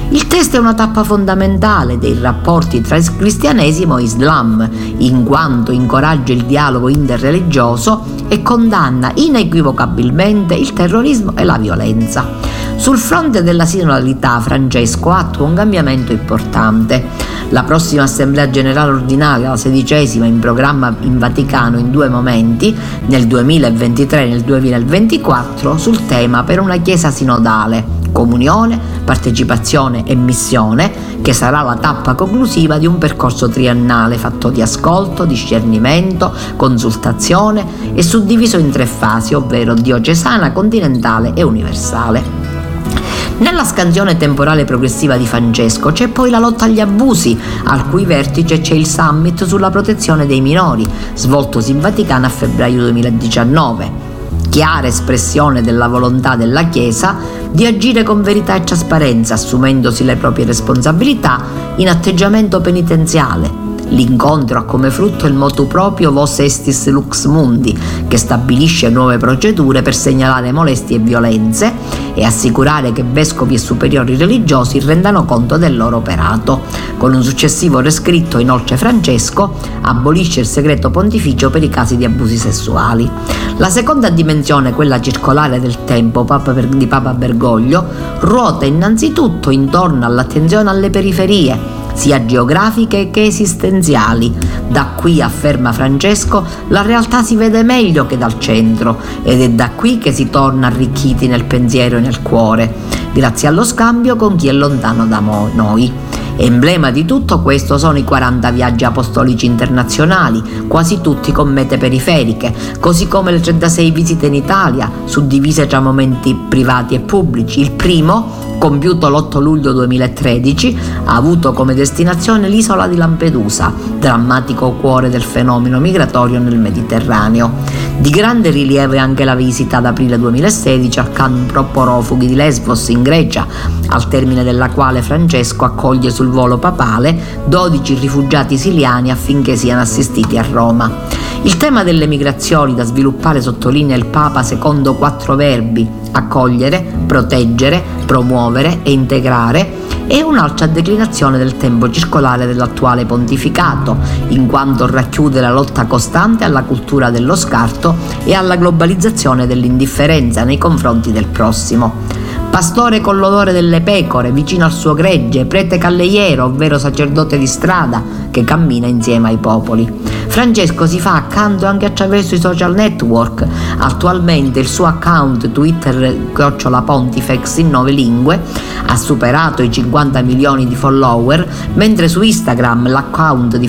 Il testo è una tappa fondamentale dei rapporti tra cristianesimo e Islam, in quanto incoraggia il dialogo interreligioso e condanna inequivocabilmente il terrorismo e la violenza. Sul fronte della sinodalità, Francesco attua un cambiamento importante. La prossima Assemblea Generale Ordinaria, la 16ª, in programma in Vaticano in 2 momenti, nel 2023 e nel 2024, sul tema per una Chiesa sinodale, comunione, partecipazione e missione, che sarà la tappa conclusiva di un percorso triennale fatto di ascolto, discernimento, consultazione e suddiviso in 3 fasi, ovvero diocesana, continentale e universale. Nella scansione temporale progressiva di Francesco c'è poi la lotta agli abusi, al cui vertice c'è il summit sulla protezione dei minori, svoltosi in Vaticano a febbraio 2019. Chiara espressione della volontà della Chiesa di agire con verità e trasparenza, assumendosi le proprie responsabilità in atteggiamento penitenziale. L'incontro ha come frutto il motu proprio Vos Estis Lux Mundi, che stabilisce nuove procedure per segnalare molestie e violenze e assicurare che vescovi e superiori religiosi rendano conto del loro operato. Con un successivo rescritto, inoltre, Francesco abolisce il segreto pontificio per i casi di abusi sessuali. La seconda dimensione, quella circolare del tempo di Papa Bergoglio, ruota innanzitutto intorno all'attenzione alle periferie, sia geografiche che esistenziali. Da qui, afferma Francesco, la realtà si vede meglio che dal centro, ed è da qui che si torna arricchiti nel pensiero e nel cuore, grazie allo scambio con chi è lontano da noi. Emblema di tutto questo sono i 40 viaggi apostolici internazionali, quasi tutti con mete periferiche, così come le 36 visite in Italia, suddivise tra momenti privati e pubblici. Il primo, compiuto l'8 luglio 2013, ha avuto come destinazione l'isola di Lampedusa, drammatico cuore del fenomeno migratorio nel Mediterraneo. Di grande rilievo è anche la visita ad aprile 2016 al campo profughi di Lesbos in Grecia, al termine della quale Francesco accoglie sul volo papale 12 rifugiati siriani affinché siano assistiti a Roma. Il tema delle migrazioni da sviluppare, sottolinea il Papa, secondo 4 verbi: accogliere, proteggere, promuovere e integrare, è un'altra declinazione del tempo circolare dell'attuale pontificato, in quanto racchiude la lotta costante alla cultura dello scarto e alla globalizzazione dell'indifferenza nei confronti del prossimo. Pastore con l'odore delle pecore, vicino al suo gregge, prete calleiero, ovvero sacerdote di strada, che cammina insieme ai popoli. Francesco si fa accanto anche attraverso i social network. Attualmente il suo account Twitter @Pontifex in 9 lingue ha superato i 50 milioni di follower, mentre su Instagram l'account di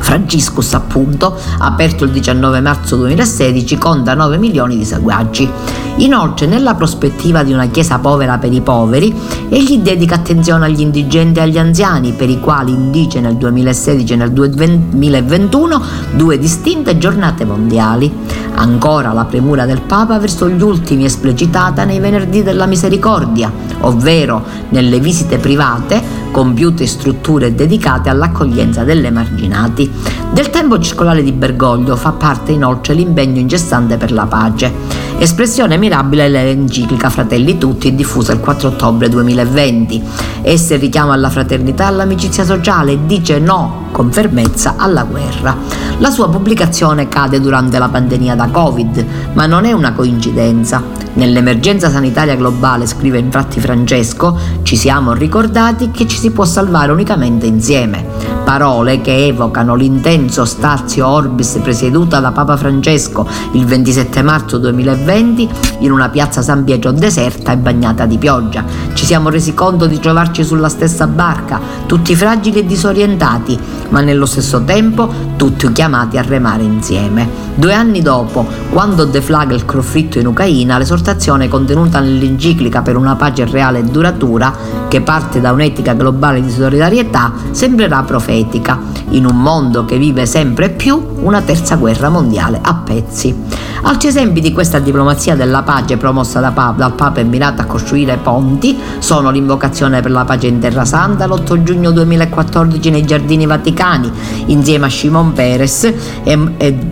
Franciscus appunto, aperto il 19 marzo 2016, conta 9 milioni di seguaci. Inoltre, nella prospettiva di una chiesa povera per i poveri, egli dedica attenzione agli indigenti e agli anziani, per i quali indice nel 2016 e nel 2021 2 distinte giornate mondiali. Ancora la premura del Papa verso gli ultimi, esplicitata nei Venerdì della Misericordia, ovvero nelle visite private compiute in strutture dedicate all'accoglienza degli emarginati. Del tempo circolare di Bergoglio fa parte inoltre l'impegno incessante per la pace, espressione mirabile dell'enciclica Fratelli Tutti, diffusa il 4 ottobre 2020. Essa richiama alla fraternità e all'amicizia sociale e dice no con fermezza alla guerra. La sua pubblicazione cade durante la pandemia da Covid, ma non è una coincidenza. Nell'emergenza sanitaria globale, scrive infatti Francesco, ci siamo ricordati che ci si può salvare unicamente insieme. Parole che evocano l'intenso Statio Orbis presieduta da Papa Francesco il 27 marzo 2020 in una piazza San Pietro deserta e bagnata di pioggia. Ci siamo resi conto di trovarci sulla stessa barca, tutti fragili e disorientati, ma nello stesso tempo tutti chiamati a remare insieme. 2 anni dopo, quando deflaga il conflitto in Ucraina, l'esortazione contenuta nell'enciclica per una pace reale e duratura, che parte da un'etica globale di solidarietà, sembrerà profetica, in un mondo che vive sempre più una terza guerra mondiale a pezzi. Altri esempi di questa diplomazia della pace promossa dal Papa e mirata a costruire ponti sono l'invocazione per la pace in Terra Santa l'8 giugno 2014 nei Giardini Vaticani, insieme a Shimon Peres,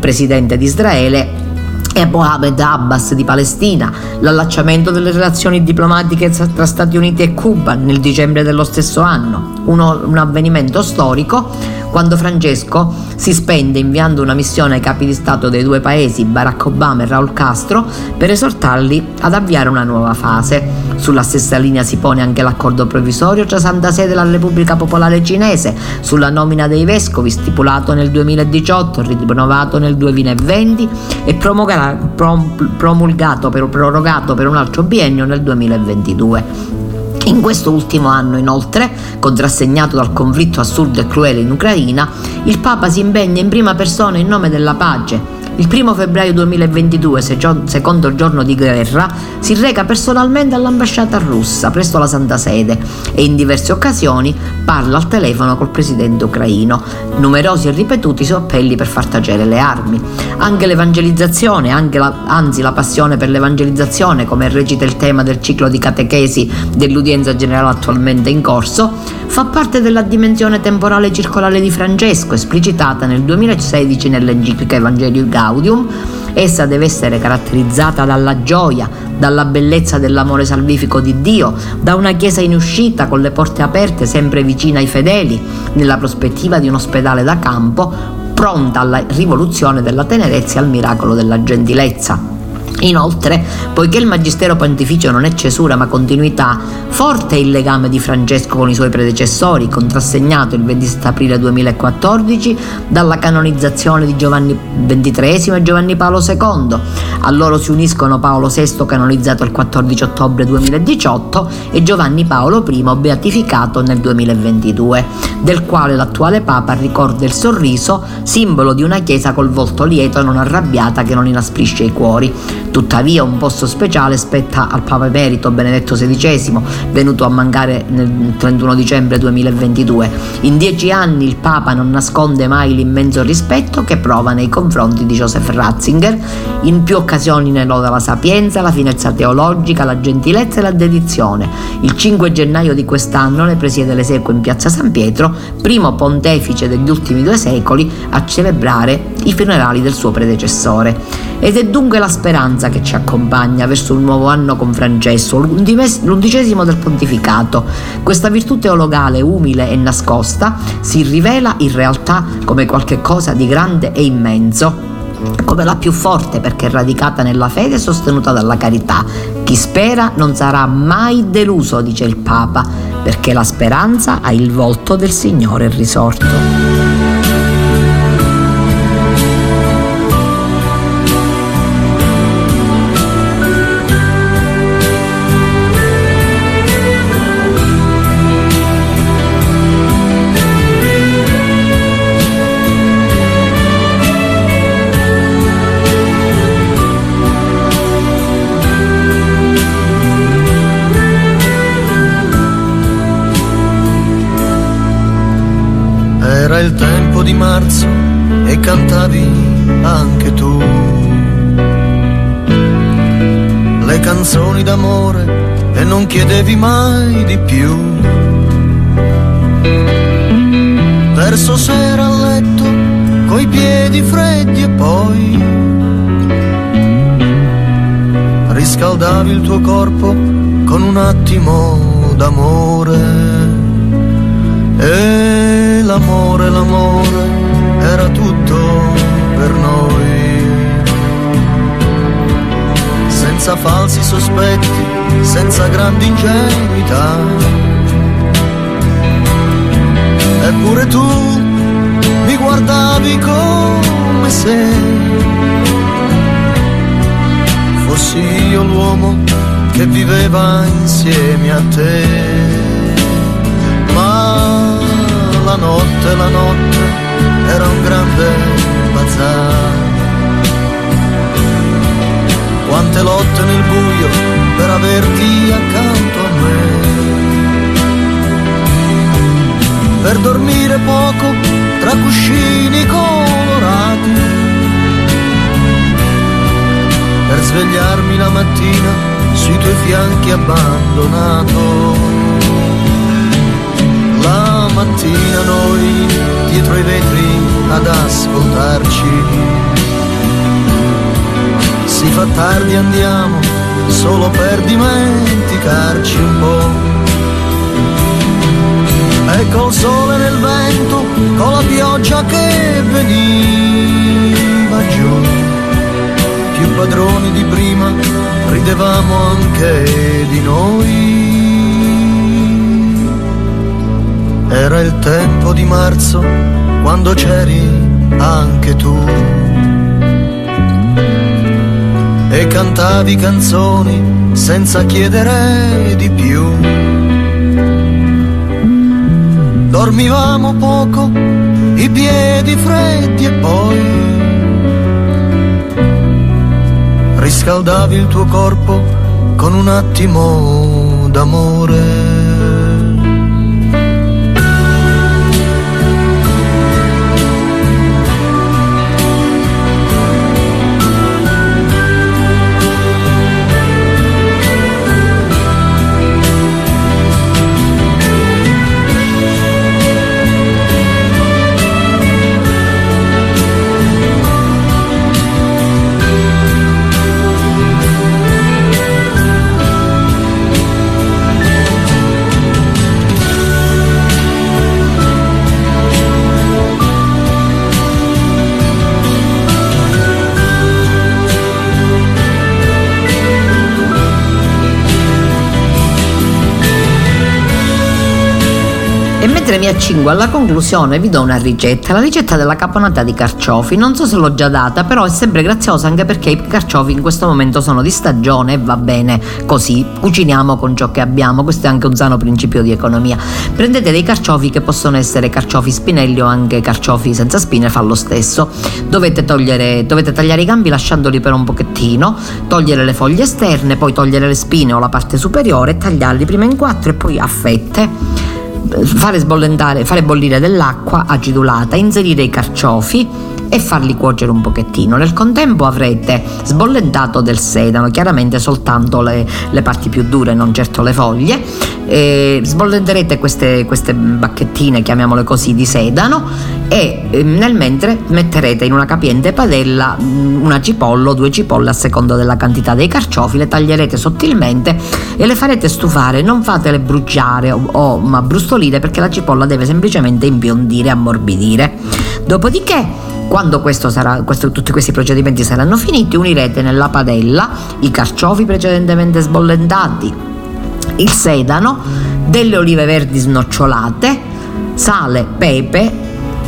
presidente di Israele, e Mohamed Abbas di Palestina, l'allacciamento delle relazioni diplomatiche tra Stati Uniti e Cuba nel dicembre dello stesso anno, un avvenimento storico quando Francesco si spende inviando una missione ai capi di Stato dei 2 paesi, Barack Obama e Raul Castro, per esortarli ad avviare una nuova fase. Sulla stessa linea si pone anche l'accordo provvisorio tra Santa Sede e la Repubblica Popolare Cinese sulla nomina dei vescovi, stipulato nel 2018, rinnovato nel 2020 e prorogato per un altro biennio nel 2022. In questo ultimo anno, inoltre, contrassegnato dal conflitto assurdo e crudele in Ucraina, il Papa si impegna in prima persona in nome della pace, Il 1 febbraio 2022, secondo il giorno di guerra, si reca personalmente all'ambasciata russa presso la Santa Sede e in diverse occasioni parla al telefono col presidente ucraino. Numerosi e ripetuti sono appelli per far tacere le armi. Anche l'evangelizzazione, la passione per l'evangelizzazione, come recita il tema del ciclo di catechesi dell'udienza generale attualmente in corso, fa parte della dimensione temporale circolare di Francesco, esplicitata nel 2016 nell'enciclica Evangelii Gaudium. Essa deve essere caratterizzata dalla gioia, dalla bellezza dell'amore salvifico di Dio, da una chiesa in uscita con le porte aperte, sempre vicina ai fedeli, nella prospettiva di un ospedale da campo, pronta alla rivoluzione della tenerezza e al miracolo della gentilezza. Inoltre, poiché il Magistero Pontificio non è cesura ma continuità, forte è il legame di Francesco con i suoi predecessori, contrassegnato il 27 aprile 2014 dalla canonizzazione di Giovanni XXIII e Giovanni Paolo II. A loro si uniscono Paolo VI, canonizzato il 14 ottobre 2018, e Giovanni Paolo I, beatificato nel 2022, del quale l'attuale Papa ricorda il sorriso, simbolo di una Chiesa col volto lieto e non arrabbiata, che non inasprisce i cuori. Tuttavia un posto speciale spetta al Papa Emerito Benedetto XVI, venuto a mancare nel 31 dicembre 2022. In 10 anni il Papa non nasconde mai l'immenso rispetto che prova nei confronti di Joseph Ratzinger. In più occasioni ne loda la sapienza, la finezza teologica, la gentilezza e la dedizione. Il 5 gennaio di quest'anno ne presiede l'esequio in piazza San Pietro, primo pontefice degli ultimi 2 secoli a celebrare i funerali del suo predecessore. Ed è dunque la speranza che ci accompagna verso un nuovo anno con Francesco, l'11° del pontificato. Questa virtù teologale, umile e nascosta, si rivela in realtà come qualche cosa di grande e immenso, come la più forte perché radicata nella fede e sostenuta dalla carità. Chi spera non sarà mai deluso, dice il Papa, perché la speranza ha il volto del Signore risorto. E cantavi anche tu le canzoni d'amore e non chiedevi mai di più. Verso sera a letto coi piedi freddi e poi riscaldavi il tuo corpo con un attimo d'amore. E l'amore, l'amore era tutto per noi, senza falsi sospetti, senza grandi ingenuità. Eppure tu mi guardavi come se fossi io l'uomo che viveva insieme a te. Ma la notte era un grande bazar. Quante lotte nel buio per averti accanto a me, per dormire poco tra cuscini colorati, per svegliarmi la mattina sui tuoi fianchi abbandonato. La mattina noi dietro i vetri ad ascoltarci. Si fa tardi, andiamo solo per dimenticarci un po'. E col sole nel vento, con la pioggia che veniva giù, più padroni di prima ridevamo anche di noi. Era il tempo di marzo quando c'eri anche tu e cantavi canzoni senza chiedere di più. Dormivamo poco, i piedi freddi e poi riscaldavi il tuo corpo con un attimo d'amore. Mi accingo alla conclusione, vi do una ricetta, la ricetta della caponata di carciofi. Non so se l'ho già data, però è sempre graziosa, anche perché i carciofi in questo momento sono di stagione e va bene così, cuciniamo con ciò che abbiamo. Questo è anche un sano principio di economia. Prendete dei carciofi che possono essere carciofi spinelli o anche carciofi senza spine, fa lo stesso. Dovete tagliare i gambi lasciandoli per un pochettino, togliere le foglie esterne, poi togliere le spine o la parte superiore e tagliarli prima in quattro e poi a fette. Fare bollire dell'acqua acidulata, inserire i carciofi e farli cuocere un pochettino. Nel contempo avrete sbollentato del sedano, chiaramente soltanto le parti più dure, non certo le foglie. Sbollenterete queste bacchettine, chiamiamole così, di sedano e nel mentre metterete in una capiente padella una cipolla o due cipolle a seconda della quantità dei carciofi, le taglierete sottilmente e le farete stufare. Non fatele bruciare o brustolire, perché la cipolla deve semplicemente imbiondire, ammorbidire. Dopodiché, quando tutti questi procedimenti saranno finiti, unirete nella padella i carciofi precedentemente sbollentati, il sedano, delle olive verdi snocciolate, sale, pepe,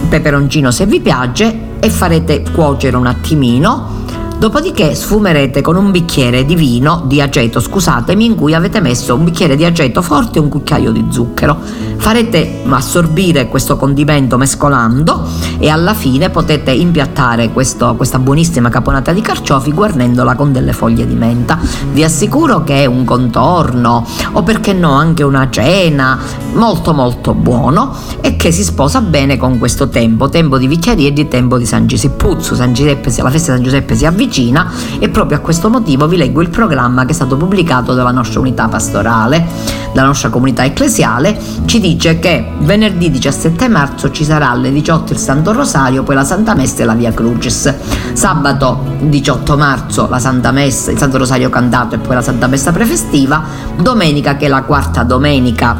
peperoncino se vi piace, e farete cuocere un attimino. Dopodiché sfumerete con un bicchiere di vino, di aceto, scusatemi, in cui avete messo un bicchiere di aceto forte e un cucchiaio di zucchero. Farete assorbire questo condimento mescolando e alla fine potete impiattare questa buonissima caponata di carciofi guarnendola con delle foglie di menta. Vi assicuro che è un contorno, o perché no anche una cena, molto molto buono e che si sposa bene con questo tempo di Vicchiarie e di tempo di San Giuseppuzzo. La festa di San Giuseppe si avvicina e proprio a questo motivo vi leggo il programma che è stato pubblicato dalla nostra unità pastorale, dalla nostra comunità ecclesiale. Ci dice che venerdì 17 marzo ci sarà alle 18 il Santo Rosario, poi la Santa Messa e la Via Crucis. Sabato 18 marzo la Santa Messa, il Santo Rosario cantato e poi la Santa Messa prefestiva. Domenica, che è la quarta domenica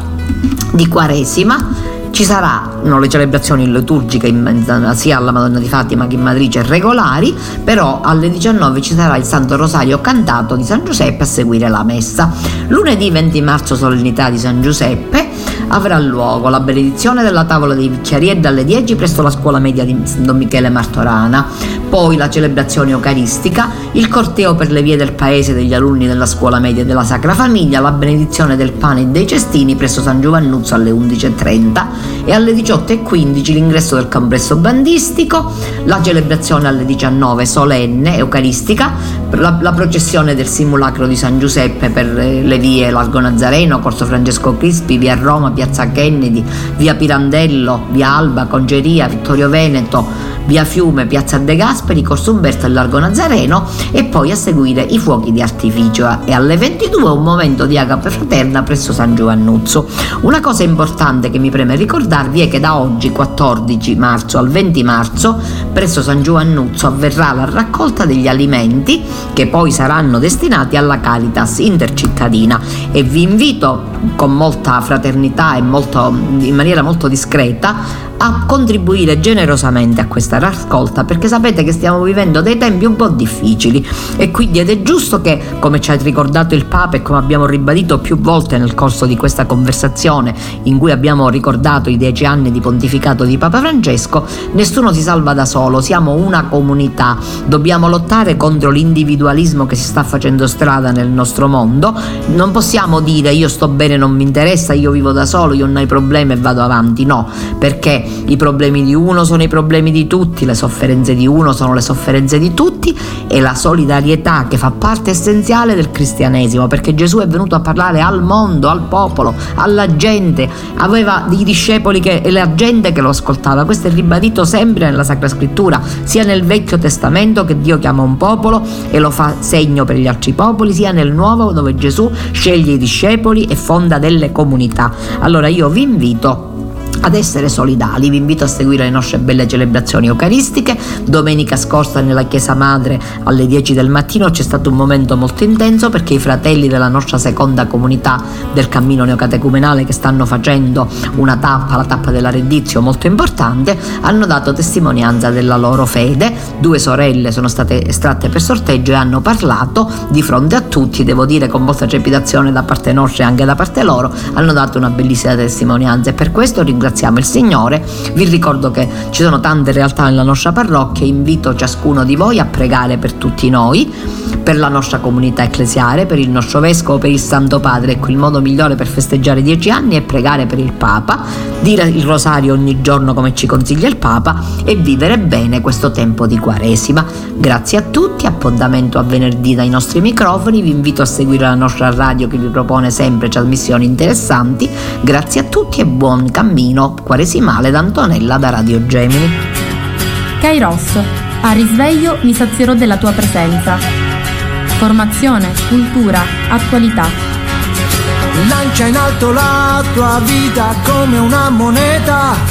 di Quaresima, ci saranno le celebrazioni liturgiche sia alla Madonna di Fatima che in Matrice regolari, però alle 19 ci sarà il Santo Rosario cantato di San Giuseppe a seguire la messa. Lunedì 20 marzo solennità di San Giuseppe, avrà luogo la benedizione della tavola dei Vicchiarie dalle 10 presso la scuola media di Don Michele Martorana, poi la celebrazione eucaristica, il corteo per le vie del paese degli alunni della scuola media della Sacra Famiglia, la benedizione del pane e dei cestini presso San Giovannuzzo alle 11:30 e alle 18:15 l'ingresso del complesso bandistico, la celebrazione alle 19 solenne eucaristica, la processione del simulacro di San Giuseppe per le vie Largo Nazareno, Corso Francesco Crispi, via Roma, piazza Kennedy, via Pirandello, via Alba, Congeria, Vittorio Veneto, via Fiume, piazza De Gasperi, Corso Umberto e Largo Nazareno, e poi a seguire i fuochi di artificio e alle 22 un momento di agape fraterna presso San Giovannuzzo. Una cosa importante che mi preme ricordarvi è che da oggi 14 marzo al 20 marzo presso San Giovannuzzo avverrà la raccolta degli alimenti che poi saranno destinati alla Caritas intercittadina e vi invito con molta fraternità e in maniera molto discreta a contribuire generosamente a questa raccolta, perché sapete che stiamo vivendo dei tempi un po' difficili e quindi ed è giusto che, come ci ha ricordato il Papa e come abbiamo ribadito più volte nel corso di questa conversazione in cui abbiamo ricordato i 10 anni di pontificato di Papa Francesco, nessuno si salva da solo, siamo una comunità, dobbiamo lottare contro l'individualismo che si sta facendo strada nel nostro mondo. Non possiamo dire io sto bene, non mi interessa, io vivo da solo, io non ho problemi e vado avanti, no, perché I problemi di uno sono i problemi di tutti, le sofferenze di uno sono le sofferenze di tutti, e la solidarietà che fa parte essenziale del cristianesimo, perché Gesù è venuto a parlare al mondo, al popolo, alla gente, aveva dei discepoli e la gente che lo ascoltava. Questo è ribadito sempre nella Sacra Scrittura, sia nel Vecchio Testamento, che Dio chiama un popolo e lo fa segno per gli altri popoli, sia nel Nuovo, dove Gesù sceglie i discepoli e fonda delle comunità. Allora io vi invito ad essere solidali, vi invito a seguire le nostre belle celebrazioni eucaristiche. Domenica scorsa nella Chiesa Madre alle 10 del mattino c'è stato un momento molto intenso, perché i fratelli della nostra seconda comunità del Cammino Neocatecumenale, che stanno facendo una tappa, la tappa della Reddizio, molto importante, hanno dato testimonianza della loro fede. Due sorelle sono state estratte per sorteggio e hanno parlato di fronte a tutti, devo dire con molta trepidazione da parte nostra e anche da parte loro, hanno dato una bellissima testimonianza, e per questo ringraziamo il Signore. Vi ricordo che ci sono tante realtà nella nostra parrocchia, invito ciascuno di voi a pregare per tutti noi, per la nostra comunità ecclesiale, per il nostro vescovo, per il Santo Padre. Ecco, il modo migliore per festeggiare 10 anni è pregare per il Papa, dire il rosario ogni giorno come ci consiglia il Papa, e vivere bene questo tempo di Quaresima. Grazie a tutti, appuntamento a venerdì dai nostri microfoni, vi invito a seguire la nostra radio che vi propone sempre trasmissioni interessanti. Grazie a tutti e buon cammino quaresimale da Antonella, da Radio Gemini. Kairos, a risveglio mi sazierò della tua presenza. Formazione, cultura, attualità. Lancia in alto la tua vita come una moneta.